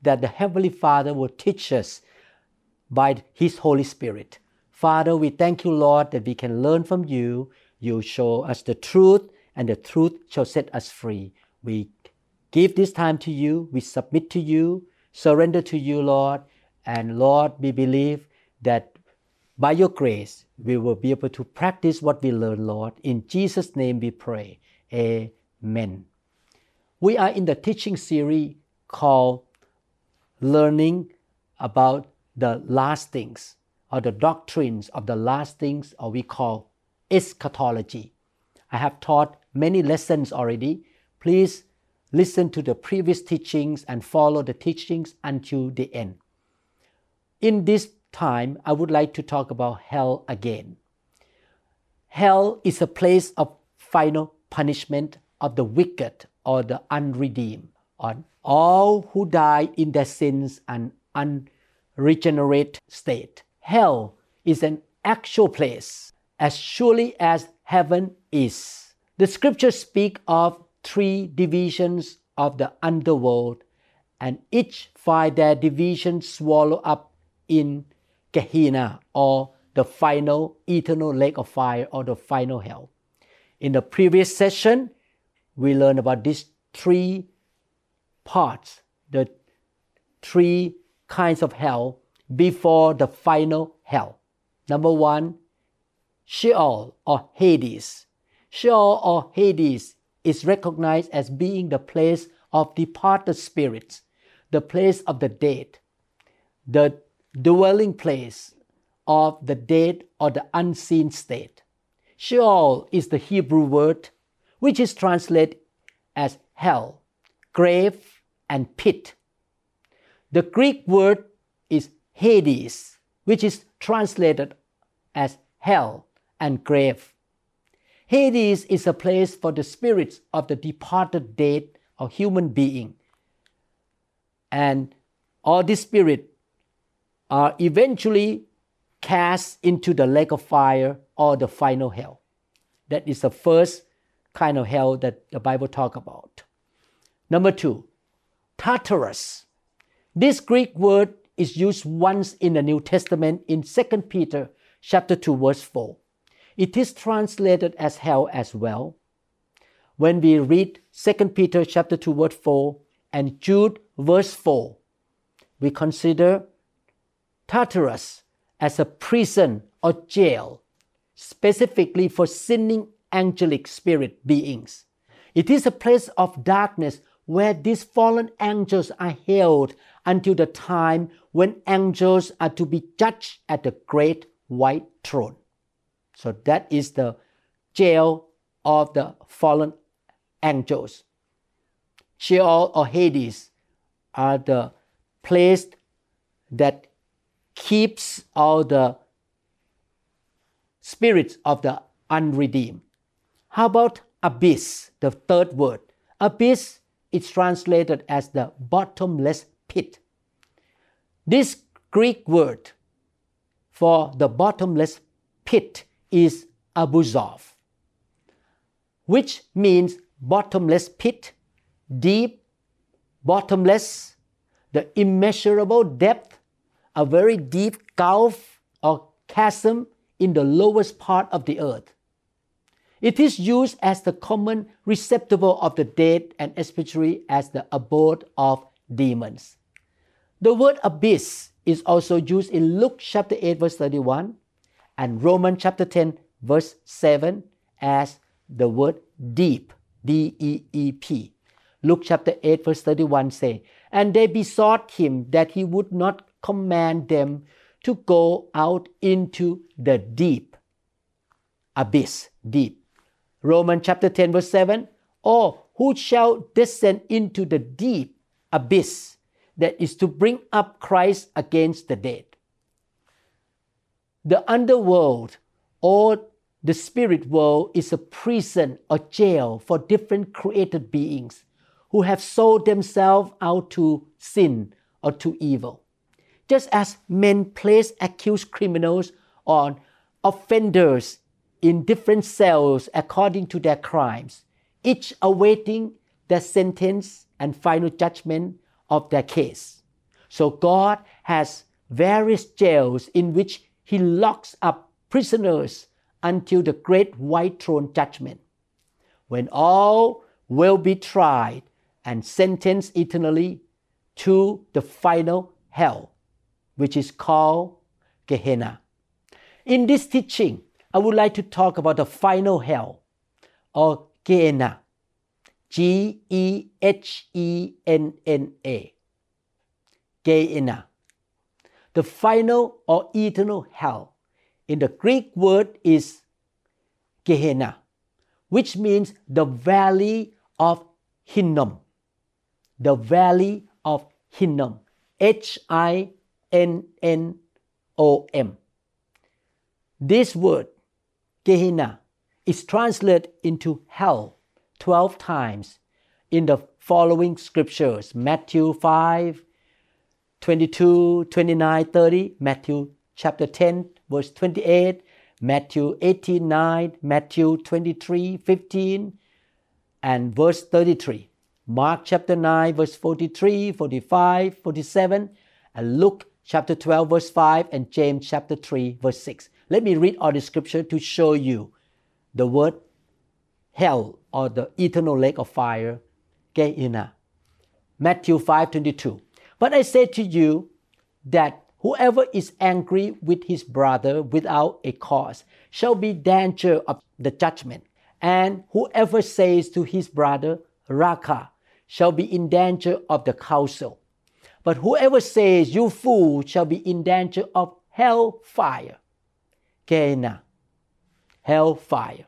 that the Heavenly Father will teach us by His Holy Spirit. Father, we thank you, Lord, that we can learn from you. You show us the truth, and the truth shall set us free. We give this time to you. We submit to you, surrender to you, Lord. And Lord, we believe that by your grace, we will be able to practice what we learn, Lord. In Jesus' name we pray. Amen. We are in the teaching series called Learning about the last things, or the doctrines of the last things, or we call eschatology. I have taught many lessons already. Please listen to the previous teachings and follow the teachings until the end. In this time, I would like to talk about hell again. Hell is a place of final punishment of the wicked or the unredeemed, on all who die in their sins and unregenerate state. Hell is an actual place, as surely as heaven is. The scriptures speak of three divisions of the underworld, and each find their division swallowed up in Gehenna, or the final eternal lake of fire, or the final hell. In the previous session, we learned about these three parts, the three kinds of hell before the final hell. Number one, Sheol or Hades. Sheol or Hades is recognized as being the place of departed spirits, the place of the dead, the dwelling place of the dead or the unseen state. Sheol is the Hebrew word which is translated as hell, grave, and pit. The Greek word is Hades, which is translated as hell and grave. Hades is a place for the spirits of the departed dead or human being. And all these spirits are eventually cast into the lake of fire or the final hell. That is the first kind of hell that the Bible talks about. Number two, Tartarus. This Greek word is used once in the New Testament in 2 Peter chapter 2 verse 4. It is translated as hell as well. When we read 2 Peter chapter 2 verse 4 and Jude verse 4, we consider Tartarus as a prison or jail specifically for sinning angelic spirit beings. It is a place of darkness where these fallen angels are held until the time when angels are to be judged at the great white throne. So that is the jail of the fallen angels. Sheol or Hades are the place that keeps all the spirits of the unredeemed. How about abyss, the third word? Abyss, it's translated as the bottomless pit. This Greek word for the bottomless pit is abyssos, which means bottomless pit, deep, bottomless, the immeasurable depth, a very deep gulf or chasm in the lowest part of the earth. It is used as the common receptacle of the dead and especially as the abode of demons. The word abyss is also used in Luke chapter 8 verse 31 and Romans chapter 10 verse 7 as the word deep, D-E-E-P. Luke chapter 8 verse 31 say, "And they besought him that he would not command them to go out into the deep." Abyss, deep. Romans chapter 10 verse 7, "Or who shall descend into the deep abyss, that is to bring up Christ against the dead. The underworld or the spirit world is a prison or jail for different created beings who have sold themselves out to sin or to evil. Just as men place accused criminals or offenders in different cells according to their crimes, each awaiting the sentence and final judgment of their case. So God has various jails in which He locks up prisoners until the great white throne judgment, when all will be tried and sentenced eternally to the final hell, which is called Gehenna. In this teaching, I would like to talk about the final hell, or Gehenna, G-E-H-E-N-N-A, Gehenna, the final or eternal hell. In the Greek word is Gehenna, which means the valley of Hinnom, the valley of Hinnom, H-I-N-N-O-M. This word, Gehenna, is translated into hell 12 times in the following scriptures: Matthew 5, 22, 29, 30, Matthew chapter 10, verse 28, Matthew 18, 9, Matthew 23, 15, and verse 33, Mark chapter 9, verse 43, 45, 47, and Luke chapter 12, verse 5, and James chapter 3, verse 6. Let me read all the scripture to show you the word hell or the eternal lake of fire, Gehenna. Matthew 5, 22. But I say to you that whoever is angry with his brother without a cause shall be in danger of the judgment, and whoever says to his brother, Raka, shall be in danger of the council. But whoever says, you fool, shall be in danger of hell fire. Gehenna, hell fire,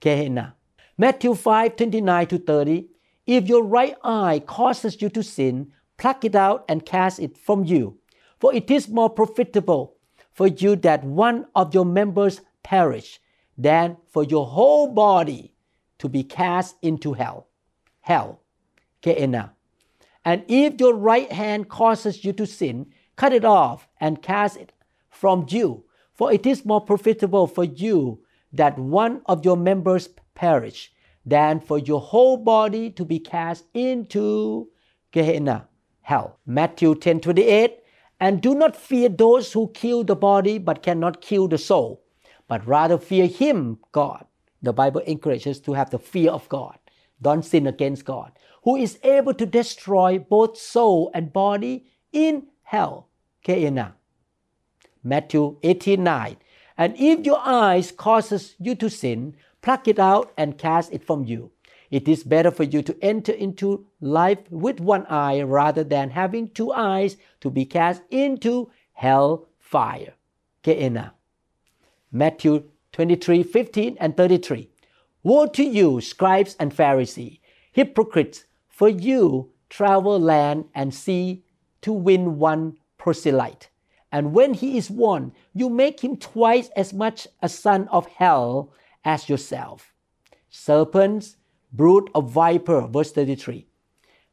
Gehenna. Matthew 5, 29 to 30, if your right eye causes you to sin, pluck it out and cast it from you. For it is more profitable for you that one of your members perish than for your whole body to be cast into hell, hell, Gehenna. And if your right hand causes you to sin, cut it off and cast it from you. For it is more profitable for you that one of your members perish than for your whole body to be cast into Gehenna, hell. Matthew 10:28, and do not fear those who kill the body but cannot kill the soul, but rather fear Him, God. The Bible encourages us to have the fear of God. Don't sin against God, who is able to destroy both soul and body in hell, Gehenna. Matthew 18:9, and if your eyes causes you to sin, pluck it out and cast it from you. It is better for you to enter into life with one eye rather than having two eyes to be cast into hell fire, Gehenna. Matthew 23:15 and 33, woe to you, scribes and Pharisees, hypocrites, for you travel land and sea to win one proselyte. And when he is won, you make him twice as much a son of hell as yourself. Serpents, brood of viper, verse 33.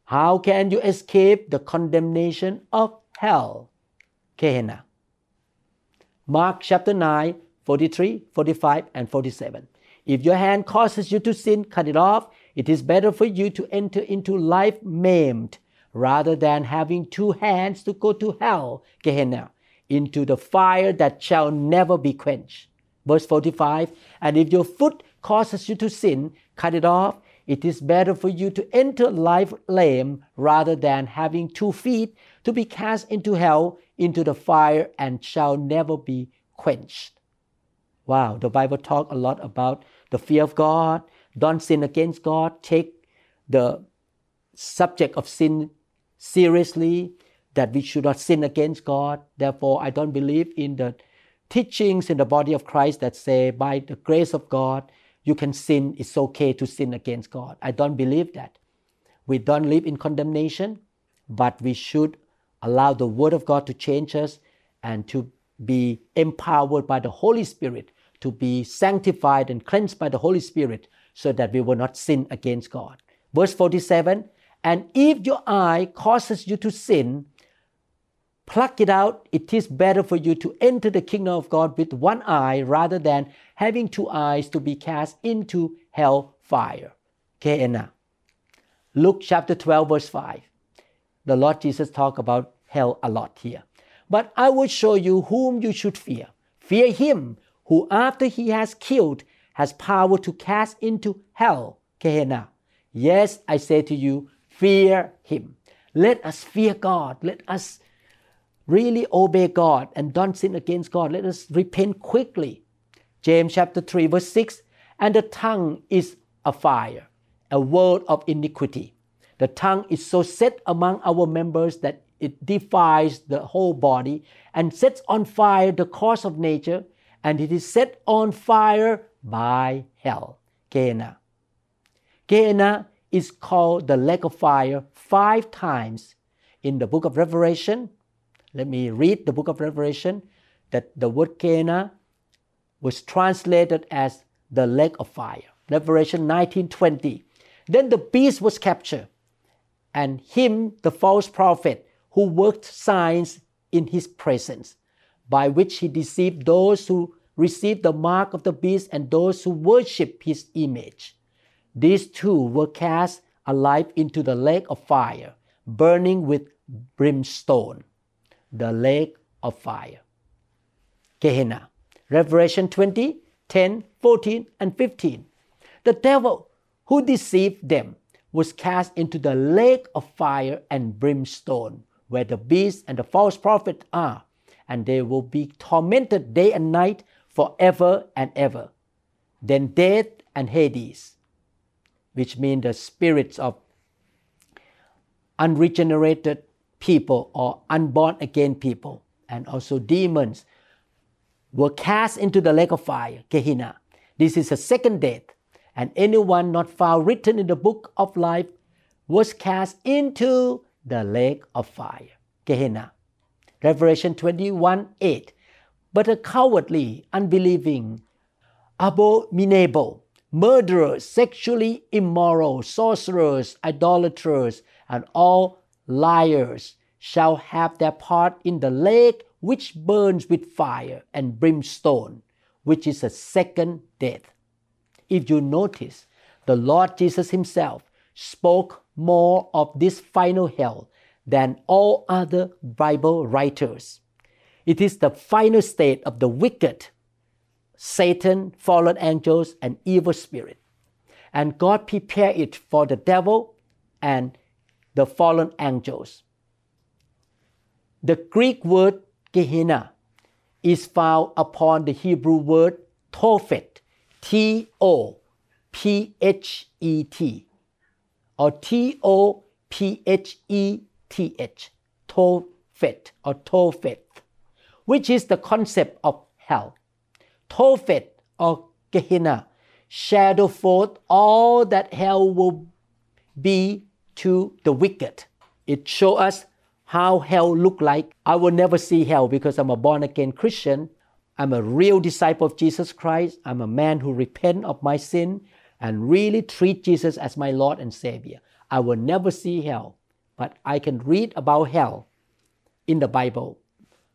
How can you escape the condemnation of hell, Gehenna? Mark chapter 9, 43, 45, and 47. If your hand causes you to sin, cut it off. It is better for you to enter into life maimed rather than having two hands to go to hell, Gehenna, into the fire that shall never be quenched. Verse 45, and if your foot causes you to sin, cut it off. It is better for you to enter life lame rather than having 2 feet to be cast into hell, into the fire, and shall never be quenched. Wow, the Bible talks a lot about the fear of God. Don't sin against God. Take the subject of sin seriously, that we should not sin against God. Therefore, I don't believe in the teachings in the body of Christ that say, by the grace of God, you can sin, it's okay to sin against God. I don't believe that. We don't live in condemnation, but we should allow the Word of God to change us and to be empowered by the Holy Spirit, to be sanctified and cleansed by the Holy Spirit so that we will not sin against God. Verse 47, and if your eye causes you to sin, pluck it out. It is better for you to enter the kingdom of God with one eye rather than having two eyes to be cast into hell fire. Gehenna. Luke chapter 12 verse 5. The Lord Jesus talked about hell a lot here. But I will show you whom you should fear. Fear him who after he has killed has power to cast into hell. Gehenna. Yes, I say to you, fear him. Let us fear God. Let us really obey God and don't sin against God. Let us repent quickly. James chapter 3 verse 6. And the tongue is a fire, a world of iniquity. The tongue is so set among our members that it defiles the whole body and sets on fire the course of nature, and it is set on fire by hell. Gehenna. Gehenna is called the lake of fire 5 times in the book of Revelation. Let me read the book of Revelation, that the word Gehenna was translated as the lake of fire. Revelation 19:20. Then the beast was captured, and him, the false prophet, who worked signs in his presence, by which he deceived those who received the mark of the beast and those who worship his image. These two were cast alive into the lake of fire, burning with brimstone. The lake of fire. Gehenna. Revelation 20, 10, 14, and 15. The devil who deceived them was cast into the lake of fire and brimstone, where the beast and the false prophet are, and they will be tormented day and night forever and ever. Then death and Hades, which mean the spirits of unregenerated people or unborn again people, and also demons, were cast into the lake of fire, Gehenna. This is the second death, and anyone not found written in the book of life was cast into the lake of fire, Gehenna. Revelation 21:8. But the cowardly, unbelieving, abominable, murderers, sexually immoral, sorcerers, idolaters, and all liars shall have their part in the lake which burns with fire and brimstone, which is a second death. If you notice, the Lord Jesus himself spoke more of this final hell than all other Bible writers. It is the final state of the wicked, Satan, fallen angels, and evil spirit. And God prepared it for the devil and the fallen angels. The Greek word Gehenna is found upon the Hebrew word Tophet, T-O-P-H-E-T, or T-O-P-H-E-T-H, Tophet, or Tophet, which is the concept of hell. Tophet, or Gehenna, shadow forth all that hell will be to the wicked. It shows us how hell looked like. I will never see hell because I'm a born-again Christian. I'm a real disciple of Jesus Christ. I'm a man who repents of my sin and really treat Jesus as my Lord and Savior. I will never see hell, but I can read about hell in the Bible,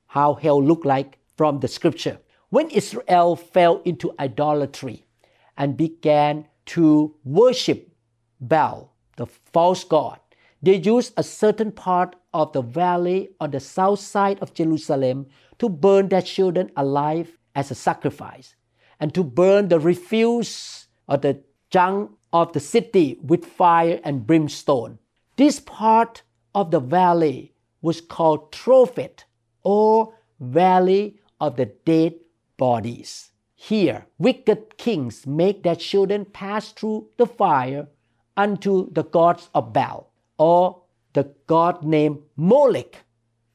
how hell looked like from the Scripture. When Israel fell into idolatry and began to worship Baal, the false god, they used a certain part of the valley on the south side of Jerusalem to burn their children alive as a sacrifice, and to burn the refuse or the junk of the city with fire and brimstone. This part of the valley was called Tophet, or Valley of the Dead Bodies. Here, wicked kings make their children pass through the fire unto the gods of Baal, or the god named Molech,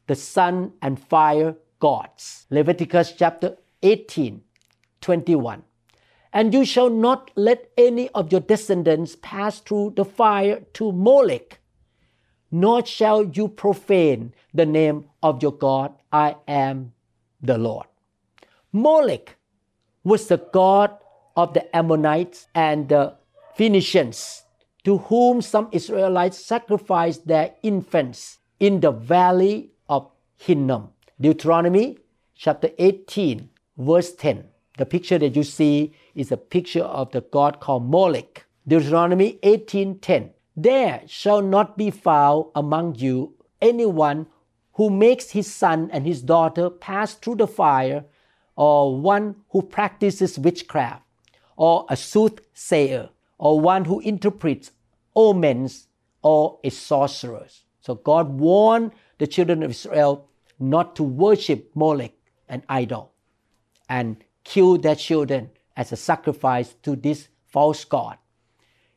the sun and fire gods. Leviticus chapter 18:21. And you shall not let any of your descendants pass through the fire to Molech, nor shall you profane the name of your God. I am the Lord. Molech was the god of the Ammonites and the Phoenicians, to whom some Israelites sacrificed their infants in the valley of Hinnom. Deuteronomy chapter 18, verse 10. The picture that you see is a picture of the god called Molech. Deuteronomy 18:10. There shall not be found among you anyone who makes his son and his daughter pass through the fire, or one who practices witchcraft, or a soothsayer, or one who interprets omens, or a sorcerer. So God warned the children of Israel not to worship Molech, an idol, and kill their children as a sacrifice to this false god.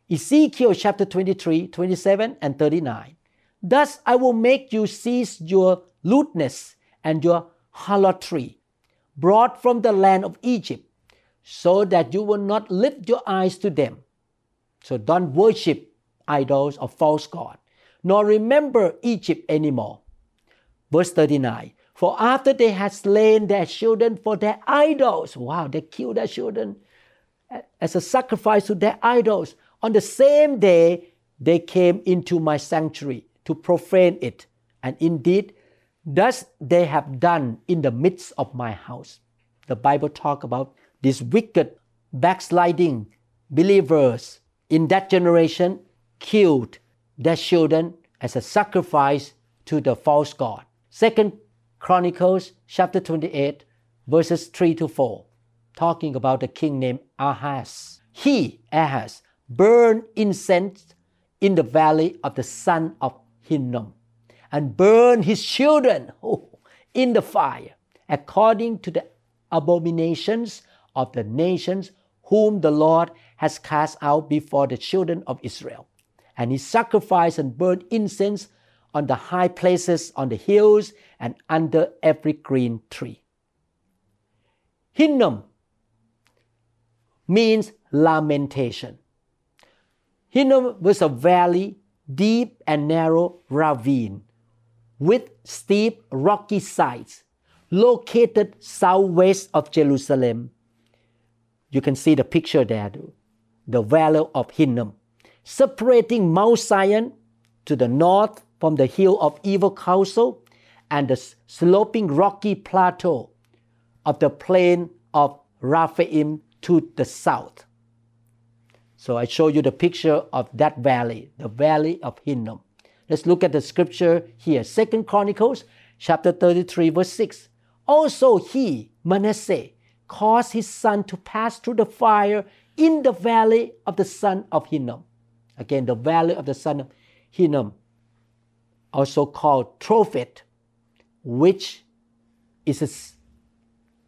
Ezekiel chapter 23, 27 and 39. Thus I will make you cease your lewdness and your harlotry, brought from the land of Egypt, so that you will not lift your eyes to them. So don't worship idols or false gods, nor remember Egypt anymore. Verse 39. For after they had slain their children for their idols, wow, they killed their children as a sacrifice to their idols. On the same day, they came into my sanctuary to profane it. And indeed, thus they have done in the midst of my house. The Bible talks about these wicked, backsliding believers in that generation killed their children as a sacrifice to the false god. 2 Chronicles chapter 28 verses 3 to 4, talking about a king named Ahaz. He, Ahaz, burned incense in the valley of the son of Hinnom and burned his children in the fire, according to the abominations of the nations whom the Lord has cast out before the children of Israel. And he sacrificed and burned incense on the high places, on the hills, and under every green tree. Hinnom means lamentation. Hinnom was a valley, deep and narrow ravine, with steep rocky sides, located southwest of Jerusalem. You can see the picture there, the valley of Hinnom, separating Mount Zion to the north from the hill of evil counsel, and the sloping rocky plateau of the plain of Rephaim to the south. So I show you the picture of that valley, the valley of Hinnom. Let's look at the scripture here, 2 Chronicles chapter 33 verse 6. Also he, Manasseh, caused his son to pass through the fire in the valley of the son of Hinnom. Again, the valley of the son of Hinnom, also called Tophet, which is a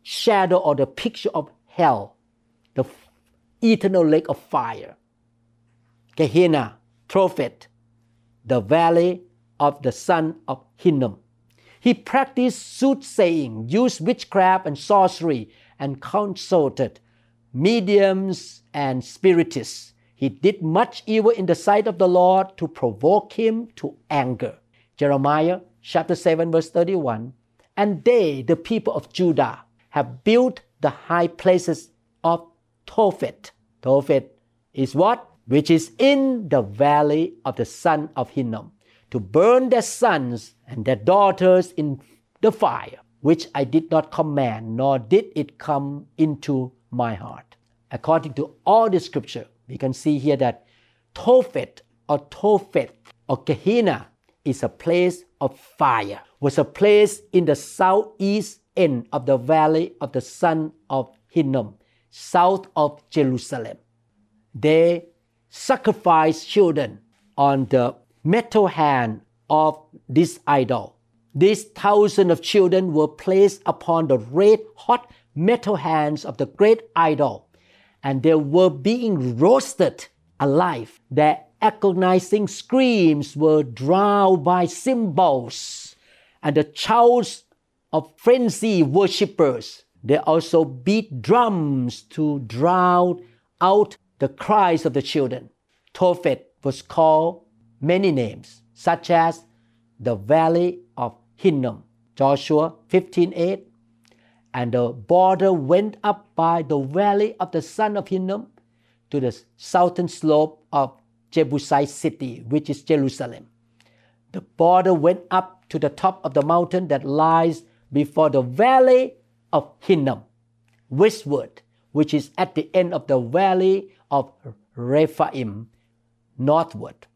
shadow or the picture of hell, the eternal lake of fire. Gehenna, Tophet, the valley of the son of Hinnom. He practiced soothsaying, used witchcraft and sorcery, and consulted mediums and spiritists. He did much evil in the sight of the Lord to provoke him to anger. Jeremiah chapter 7 verse 31. And they, the people of Judah, have built the high places of Tophet. Tophet is what? Which is in the valley of the son of Hinnom, to burn their sons and their daughters in the fire, which I did not command, nor did it come into my heart. According to all the scripture, we can see here that Tophet or Gehenna is a place of fire, was a place in the southeast end of the valley of the son of Hinnom, south of Jerusalem. They sacrificed children on the metal hand of this idol. These thousands of children were placed upon the red-hot metal hands of the great idol, and they were being roasted alive. Their agonizing screams were drowned by cymbals and the shouts of frenzied worshippers. They also beat drums to drown out the cries of the children. Tophet was called many names, such as the valley of Hinnom, Joshua 15:8, and the border went up by the valley of the son of Hinnom to the southern slope of Jebusite city, which is Jerusalem. The border went up to the top of the mountain that lies before the valley of Hinnom, westward, which is at the end of the valley of Rephaim, northward.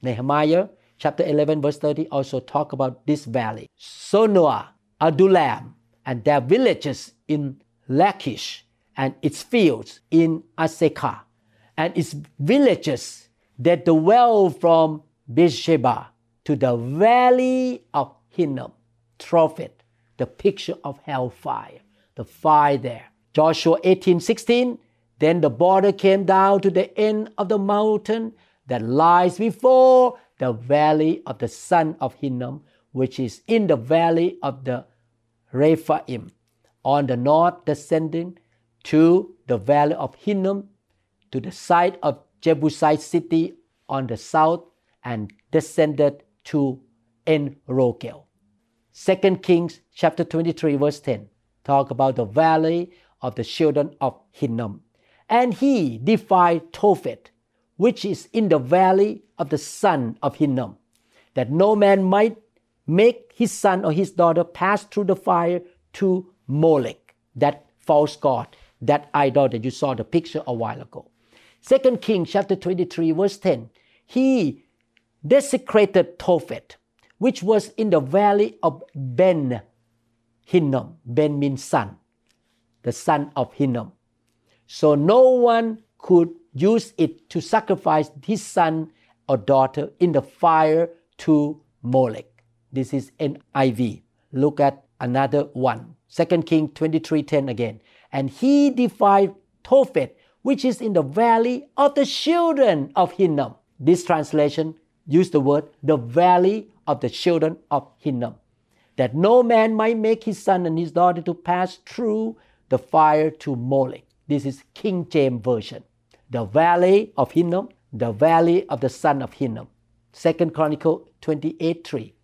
Nehemiah chapter 11 verse 30 also talk about this valley. Sonoah, Adullam, and their villages in Lachish, and its fields in Asekah, and its villages that dwell from Beersheba to the valley of Hinnom, Tophet, the picture of hellfire, the fire there. Joshua 18:16, then the border came down to the end of the mountain that lies before the valley of the son of Hinnom, which is in the valley of the Rephaim, on the north, descending to the valley of Hinnom, to the side of Jebusite city on the south, and descended to Enrogel. 2 Kings chapter 23 verse 10 talk about the valley of the children of Hinnom. And he defied Tophet, which is in the valley of the son of Hinnom, that no man might make his son or his daughter pass through the fire to Molech, that false god, that idol that you saw the picture a while ago. 2 Kings chapter 23 verse 10, he desecrated Tophet, which was in the valley of Ben Hinnom. Ben means son, the son of Hinnom. So no one could use it to sacrifice his son or daughter in the fire to Molech. This is NIV. Look at another one. 2 Kings 23:10 again. And he defied Tophet, which is in the valley of the children of Hinnom. This translation used the word the valley of the children of Hinnom, that no man might make his son and his daughter to pass through the fire to Molech. This is King James Version. The valley of Hinnom, the valley of the son of Hinnom. 2 Chronicles 28:3.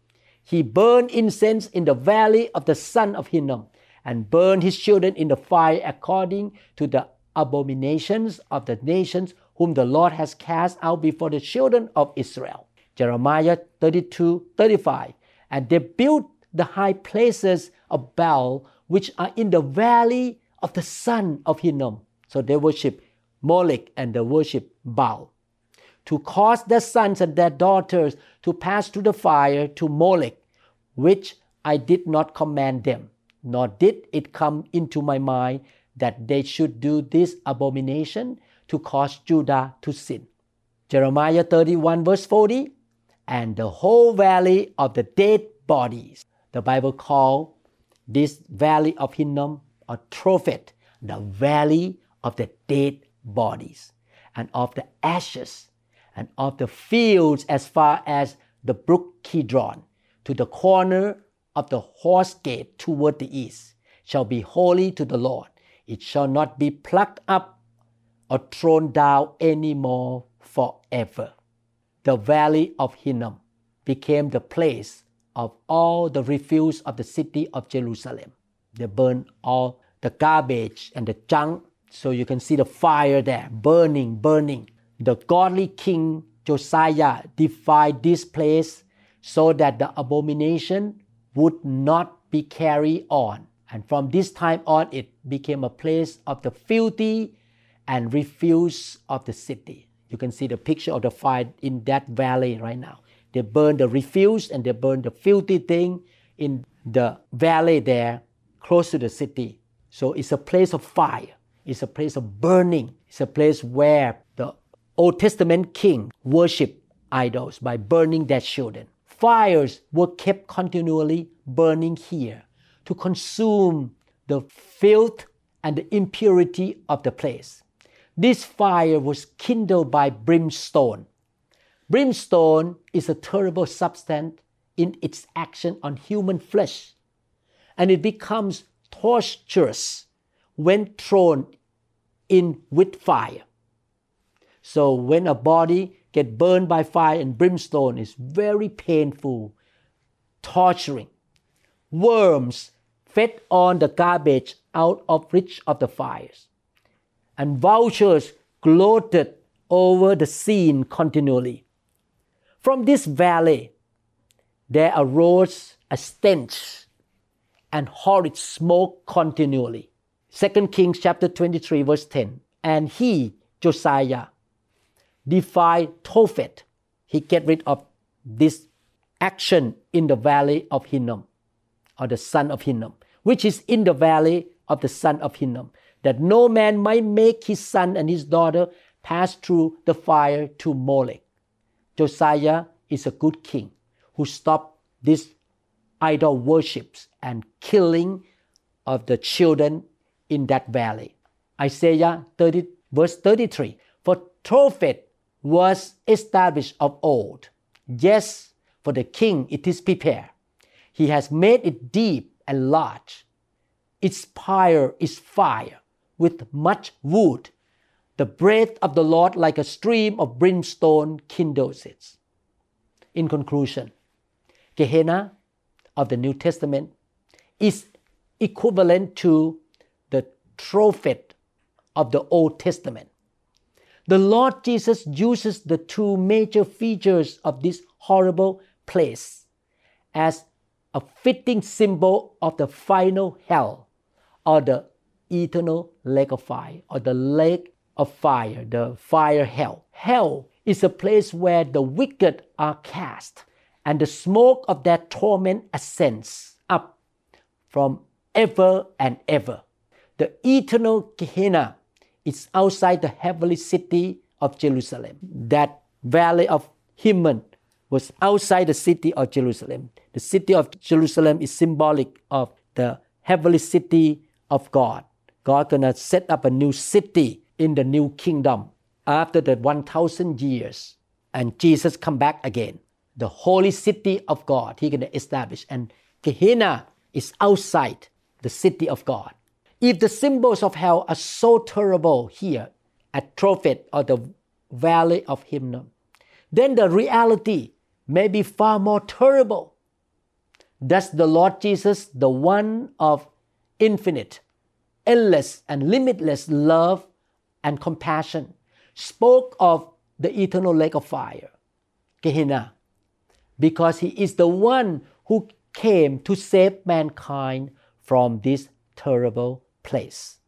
He burned incense in the valley of the son of Hinnom, and burned his children in the fire according to the abominations of the nations whom the Lord has cast out before the children of Israel. Jeremiah 32:35. And they built the high places of Baal, which are in the valley of the son of Hinnom. So they worship Molech and they worship Baal, to cause their sons and their daughters to pass through the fire to Molech, which I did not command them, nor did it come into my mind that they should do this abomination to cause Judah to sin. Jeremiah 31 verse 40, and the whole valley of the dead bodies. The Bible calls this valley of Hinnom or Tophet, the valley of the dead bodies, and of the ashes, and of the fields as far as the brook Kidron, to the corner of the horse gate toward the east, shall be holy to the Lord. It shall not be plucked up or thrown down anymore forever. The valley of Hinnom became the place of all the refuse of the city of Jerusalem. They burned all the garbage and the junk, so you can see the fire there, burning, burning. The godly king Josiah defied this place so that the abomination would not be carried on. And from this time on, it became a place of the filthy and refuse of the city. You can see the picture of the fire in that valley right now. They burn the refuse and they burn the filthy thing in the valley there, close to the city. So it's a place of fire. It's a place of burning. It's a place where the Old Testament king worshiped idols by burning their children. Fires were kept continually burning here to consume the filth and the impurity of the place. This fire was kindled by brimstone. Brimstone is a terrible substance in its action on human flesh, and it becomes torturous when thrown in with fire. So when a body get burned by fire and brimstone is very painful, torturing. Worms fed on the garbage out of reach of the fires, and vultures gloated over the scene continually. From this valley, there arose a stench and horrid smoke continually. 2 Kings chapter 23 verse 10, and he, Josiah, defied Tophet. He get rid of this action in the valley of Hinnom, or the son of Hinnom, which is in the valley of the son of Hinnom, that no man might make his son and his daughter pass through the fire to Molech. Josiah is a good king who stopped this idol worships and killing of the children in that valley. Isaiah 30 verse 33, for Tophet was established of old. Yes, for the king it is prepared. He has made it deep and large. Its pyre is fire with much wood. The breath of the Lord, like a stream of brimstone, kindles it. In conclusion, Gehenna of the New Testament is equivalent to the Tophet of the Old Testament. The Lord Jesus uses the two major features of this horrible place as a fitting symbol of the final hell, or the eternal lake of fire, or the lake of fire, the fire hell. Hell is a place where the wicked are cast, and the smoke of their torment ascends up from ever and ever. The eternal Gehenna is outside the heavenly city of Jerusalem. That valley of Hinnom was outside the city of Jerusalem. The city of Jerusalem is symbolic of the heavenly city of God. God gonna set up a new city in the new kingdom after the 1,000 years, and Jesus come back again. The holy city of God He gonna establish, and Gehenna is outside the city of God. If the symbols of hell are so terrible here at Tophet, or the valley of Hinnom, then the reality may be far more terrible. Thus the Lord Jesus, the one of infinite, endless, and limitless love and compassion, spoke of the eternal lake of fire, Gehenna, because He is the one who came to save mankind from this terrible place.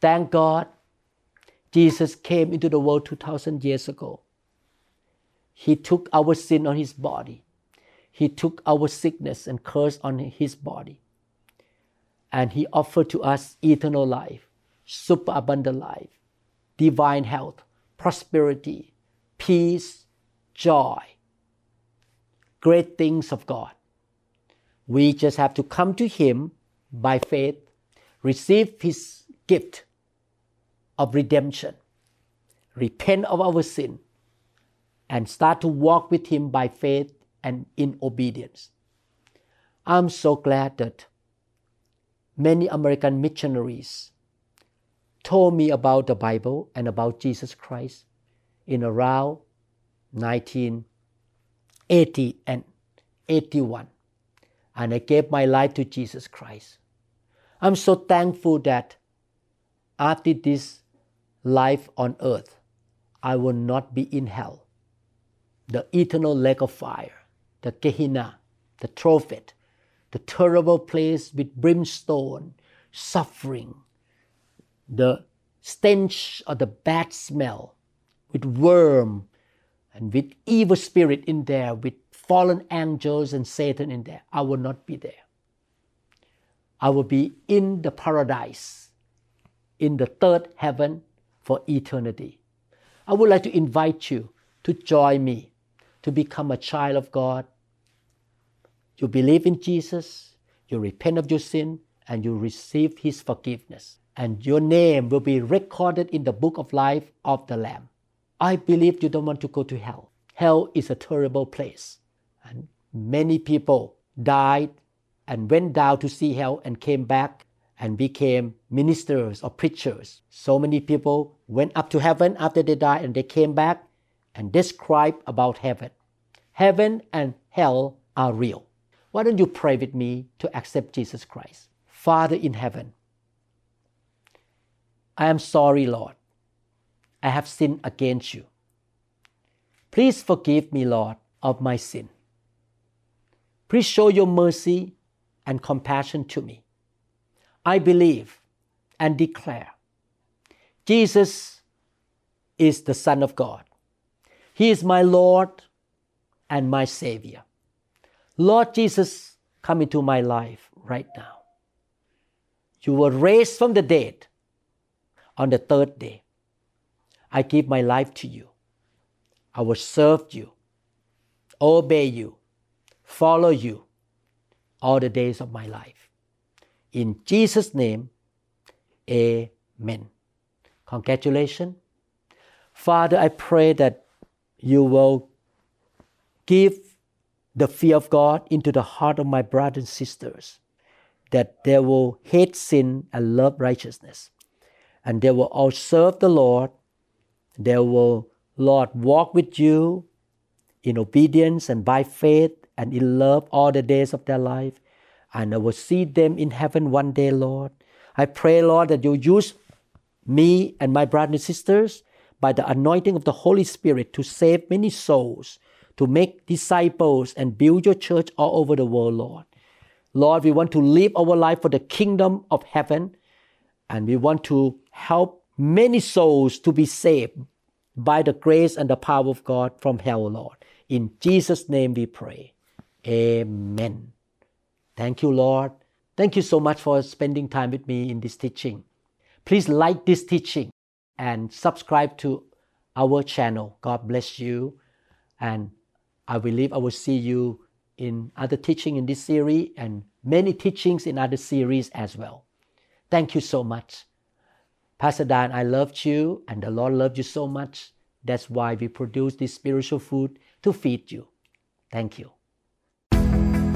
Thank God, Jesus came into the world 2,000 years ago. He took our sin on His body. He took our sickness and curse on His body. And He offered to us eternal life, superabundant life, divine health, prosperity, peace, joy, great things of God. We just have to come to Him by faith, receive His gift of redemption, repent of our sin, and start to walk with Him by faith and in obedience. I'm so glad that many American missionaries told me about the Bible and about Jesus Christ in around 1980 and 81. And I gave my life to Jesus Christ. I'm so thankful that after this life on earth, I will not be in hell, the eternal lake of fire, the Gehenna, the Tophet, the terrible place with brimstone, suffering, the stench of the bad smell, with worm and with evil spirit in there, with fallen angels and Satan in there. I will not be there. I will be in the paradise, in the third heaven for eternity. I would like to invite you to join me, to become a child of God. You believe in Jesus, you repent of your sin, and you receive His forgiveness. And your name will be recorded in the book of life of the Lamb. I believe you don't want to go to hell. Hell is a terrible place. And many people died and went down to see hell and came back and became ministers or preachers. So many people went up to heaven after they died, and they came back and describe about heaven. Heaven and hell are real. Why don't you pray with me to accept Jesus Christ? Father in heaven, I am sorry, Lord. I have sinned against you. Please forgive me, Lord, of my sin. Please show your mercy and compassion to me. I believe and declare Jesus is the Son of God. He is my Lord and my Savior. Lord Jesus, come into my life right now. You were raised from the dead on the third day. I give my life to you. I will serve you, obey you, follow you all the days of my life. In Jesus' name, amen. Congratulations. Father, I pray that you will give the fear of God into the heart of my brothers and sisters, that they will hate sin and love righteousness, and they will all serve the Lord. They will, Lord, walk with you in obedience and by faith and in love all the days of their life, and I will see them in heaven one day, Lord. I pray, Lord, that you use me and my brothers and sisters by the anointing of the Holy Spirit to save many souls, to make disciples and build your church all over the world, Lord. Lord, we want to live our life for the kingdom of heaven, and we want to help many souls to be saved by the grace and the power of God from hell, Lord. In Jesus' name we pray. Amen. Thank you, Lord. Thank you so much for spending time with me in this teaching. Please like this teaching and subscribe to our channel. God bless you. And I believe I will see you in other teaching in this series and many teachings in other series as well. Thank you so much. Pastor Dan, I loved you and the Lord loved you so much. That's why we produce this spiritual food to feed you. Thank you.